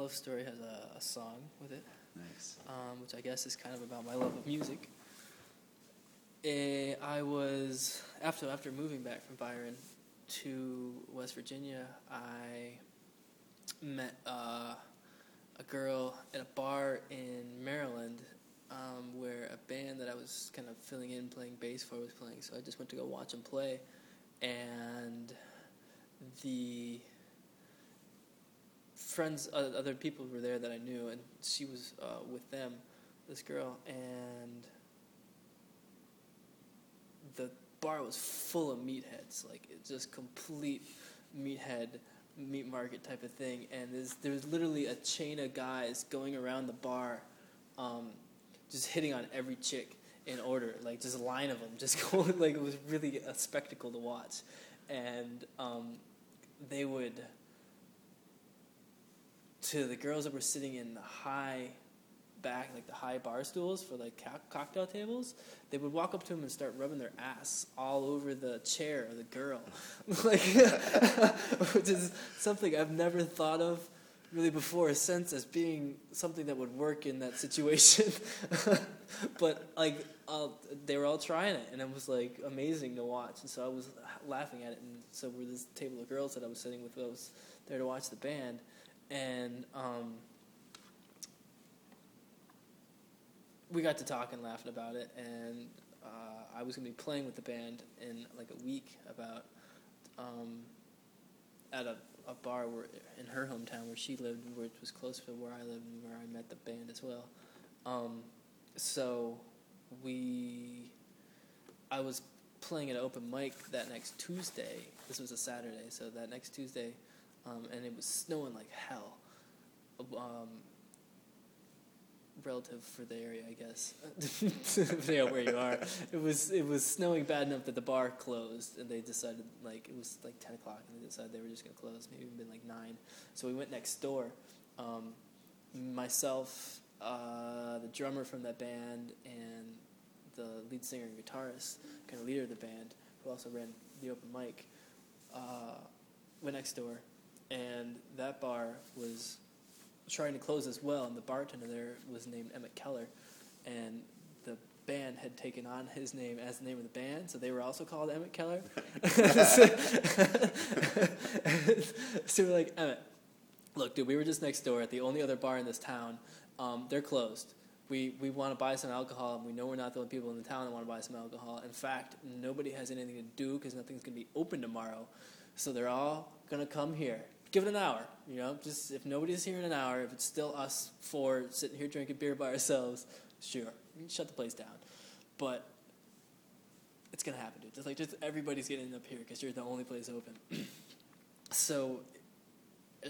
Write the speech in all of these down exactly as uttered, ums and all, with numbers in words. Love Story has a, a song with it. Nice. Um, which I guess is kind of about my love of music. It, I was, after after moving back from Byron to West Virginia, I met uh, a girl at a bar in Maryland um, where a band that I was kind of filling in, playing bass for, was playing. So I just went to go watch them play. And the friends, uh, other people were there that I knew, and she was uh, with them, this girl, and the bar was full of meatheads, like it's just complete meathead, meat market type of thing, and there's, there's literally a chain of guys going around the bar, um, just hitting on every chick in order, like just a line of them, just going, like it was really a spectacle to watch, and um, they would, to the girls that were sitting in the high back, like the high bar stools for like co- cocktail tables, they would walk up to them and start rubbing their ass all over the chair of the girl, like which is something I've never thought of really before or since as being something that would work in that situation. But like I'll, they were all trying it, and it was like amazing to watch. And so I was laughing at it, and so were this table of girls that I was sitting with. I was there to watch the band, and um, we got to talking, laughing about it, and uh, I was going to be playing with the band in like a week about um, at a, a bar where, in her hometown where she lived, which was close to where I lived and where I met the band as well. Um, so we, I was playing at an open mic that next Tuesday. This was a Saturday, so that next Tuesday, um, and it was snowing like hell. Um, relative for the area, I guess. Depending on where you are. It was it was snowing bad enough that the bar closed, and they decided, like, it was like ten o'clock, and they decided they were just going to close, maybe even like nine. So we went next door. Um, myself, uh, the drummer from that band, and the lead singer and guitarist, kind of leader of the band, who also ran the open mic, uh, went next door, and that bar was trying to close as well, and the bartender there was named Emmett Keller, and the band had taken on his name as the name of the band, so they were also called Emmett Keller. So we're like, Emmett, look, dude, we were just next door at the only other bar in this town. Um, they're closed. We we want to buy some alcohol, and we know we're not the only people in the town that want to buy some alcohol. In fact, nobody has anything to do because nothing's going to be open tomorrow, so they're all going to come here. Give it an hour, you know, just if nobody's here in an hour, if it's still us four sitting here drinking beer by ourselves, sure, shut the place down. But it's going to happen, dude. Just like, just everybody's getting up here because you're the only place open. So,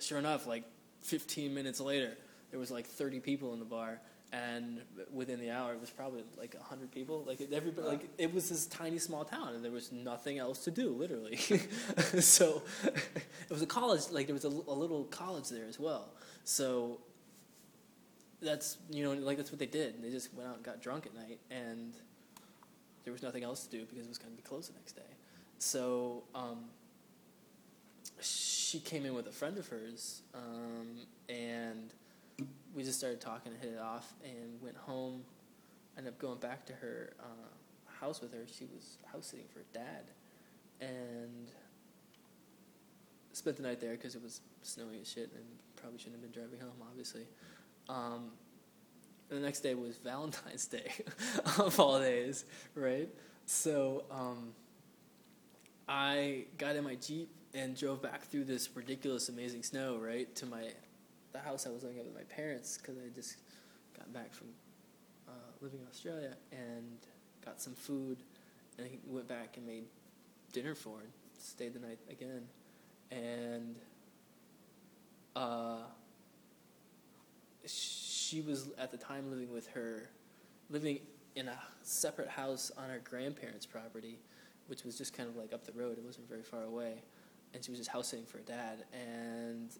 sure enough, like fifteen minutes later, there was like thirty people in the bar, and within the hour, it was probably like one hundred people. Like, everybody, like it was this tiny, small town, and there was nothing else to do, literally. So... It was a college, like there was a, a little college there as well. So that's, you know, like that's what they did. And they just went out and got drunk at night, and there was nothing else to do because it was going to be closed the next day. So um, she came in with a friend of hers, um, and we just started talking and hit it off, and went home. I ended up going back to her uh, house with her. She was house sitting for her dad, and spent the night there because it was snowy as shit and probably shouldn't have been driving home, obviously. Um, and the next day was Valentine's Day of all days, right? So um, I got in my Jeep and drove back through this ridiculous, amazing snow, right, to my the house I was living at with my parents, because I just got back from uh, living in Australia, and got some food, and I went back and made dinner for her and stayed the night again. And uh, she was at the time living with her, living in a separate house on her grandparents' property, which was just kind of like up the road. It wasn't very far away. And she was just house sitting for her dad. And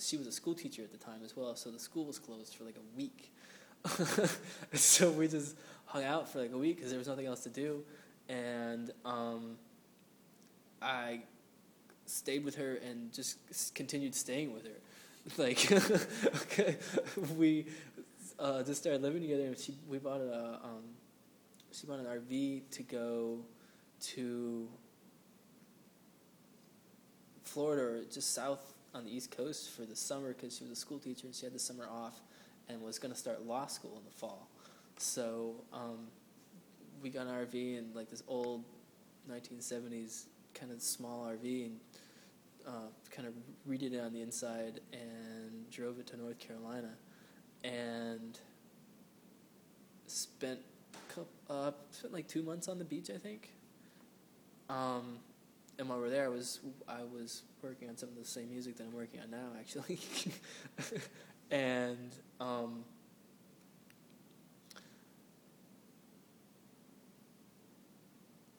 she was a school teacher at the time as well, so the school was closed for like a week. So we just hung out for like a week because there was nothing else to do. And um, I... stayed with her and just continued staying with her like, okay, we uh, just started living together, and she we bought a um, she bought an R V to go to Florida, or just south on the East Coast for the summer, because she was a school teacher and she had the summer off and was going to start law school in the fall. So um, we got an R V, and like this old nineteen seventies kind of small R V, and uh, kind of redid it on the inside and drove it to North Carolina, and spent uh, spent like two months on the beach, I think. Um, and while we were there, I was I was working on some of the same music that I'm working on now, actually. And um,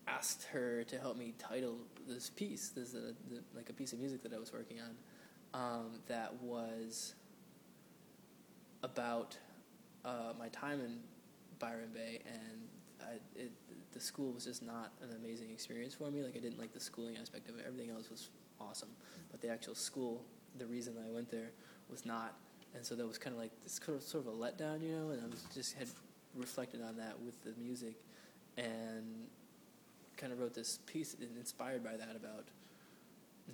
asked her to help me title this piece. This is a, the, like a piece of music that I was working on um, that was about uh, my time in Byron Bay, and I, it, the school was just not an amazing experience for me. Like, I didn't like the schooling aspect of it. Everything else was awesome, but the actual school, the reason that I went there, was not. And so that was kind of like this sort of, sort of a letdown, you know. And I was just had reflected on that with the music, and kind of wrote this piece and inspired by that about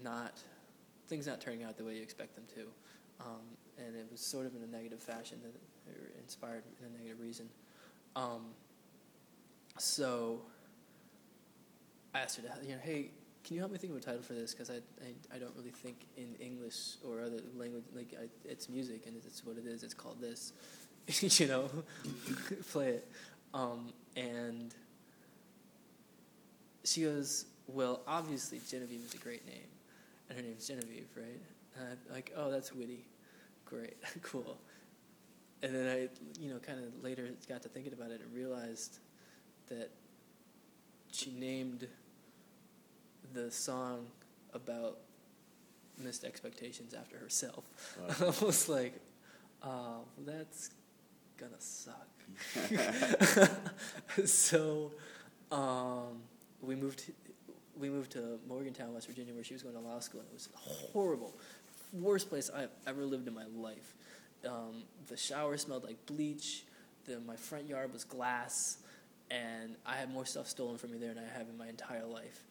not things not turning out the way you expect them to. Um, and it was sort of in a negative fashion, that it inspired in a negative reason. Um, so I asked her to, you know, hey, can you help me think of a title for this? Because I, I I don't really think in English or other language. Like, I, it's music, and it's what it is. It's called this, you know. Play it. Um, and she goes, well, obviously Genevieve is a great name, and her name's Genevieve, right? And I'm like, oh, that's witty, great, cool. And then I, you know, kind of later got to thinking about it and realized that she named the song about missed expectations after herself. Wow. I was like, oh, that's gonna suck. So um, we moved to, we moved to Morgantown, West Virginia, where she was going to law school, and it was horrible. Worst place I've ever lived in my life. Um, the shower smelled like bleach. The, my front yard was glass, and I had more stuff stolen from me there than I have in my entire life.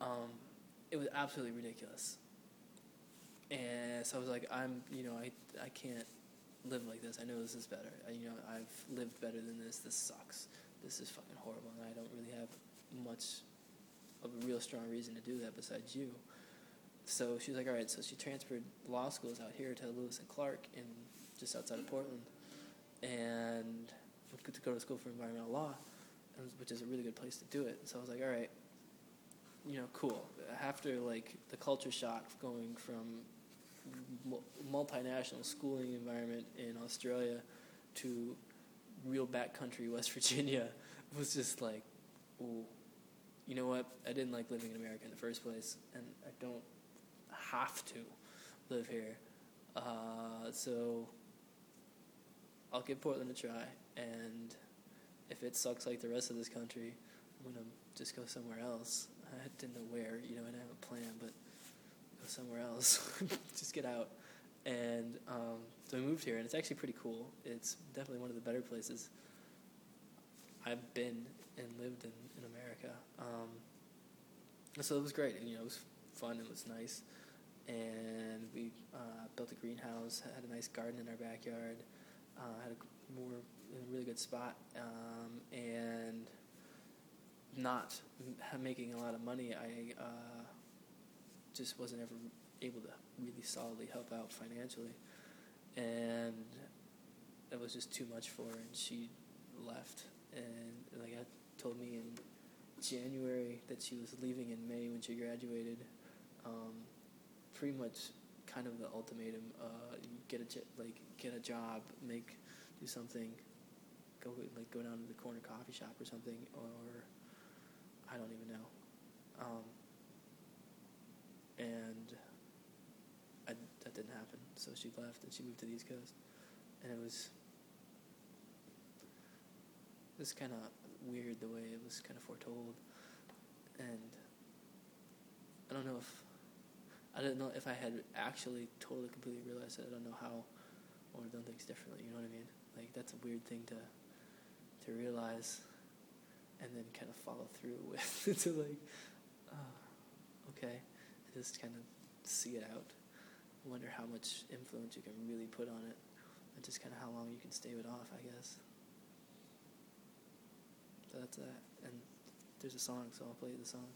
Um, it was absolutely ridiculous. And so I was like, I'm, you know, I, I can't live like this. I know this is better. I, you know, I've lived better than this. This sucks. This is fucking horrible, and I don't really have much of a real strong reason to do that besides you. So she was like, all right. So she transferred law schools out here to Lewis and Clark, in just outside of Portland, and went to go to school for environmental law, which is a really good place to do it. So I was like, all right. You know, cool. After, like, the culture shock going from mul- multinational schooling environment in Australia to real backcountry West Virginia, was just like, ooh, you know what? I didn't like living in America in the first place, and I don't have to live here. Uh, so I'll give Portland a try, and if it sucks like the rest of this country, I'm going to just go somewhere else. I didn't know where, you know, I didn't have a plan, but go somewhere else. Just get out. And um, so we moved here, and it's actually pretty cool. It's definitely one of the better places I've been and lived in in America. Um, so it was great, and, you know, it was fun, it was nice. And we uh, built a greenhouse, had a nice garden in our backyard, uh, had a, more, a really good spot, um, and not m- making a lot of money, I uh, just wasn't ever able to really solidly help out financially, and that was just too much for her, and she left, and like I told me in January that she was leaving in May when she graduated, um, pretty much kind of the ultimatum, uh, get a j- like get a job, make do something, go like go down to the corner coffee shop or something, or I don't even know. Um, and I, that didn't happen. So she left, and she moved to the East Coast. And it was, it was kind of weird the way it was kind of foretold. And I don't know if, I I don't know if I had actually totally completely realized it. I don't know how or done things differently. You know what I mean? Like, that's a weird thing to to realize, and then kind of follow through with. To like, oh, okay, and just kind of see it out. I wonder how much influence you can really put on it, and just kind of how long you can stave it off, I guess. So that's that. And there's a song, so I'll play the song.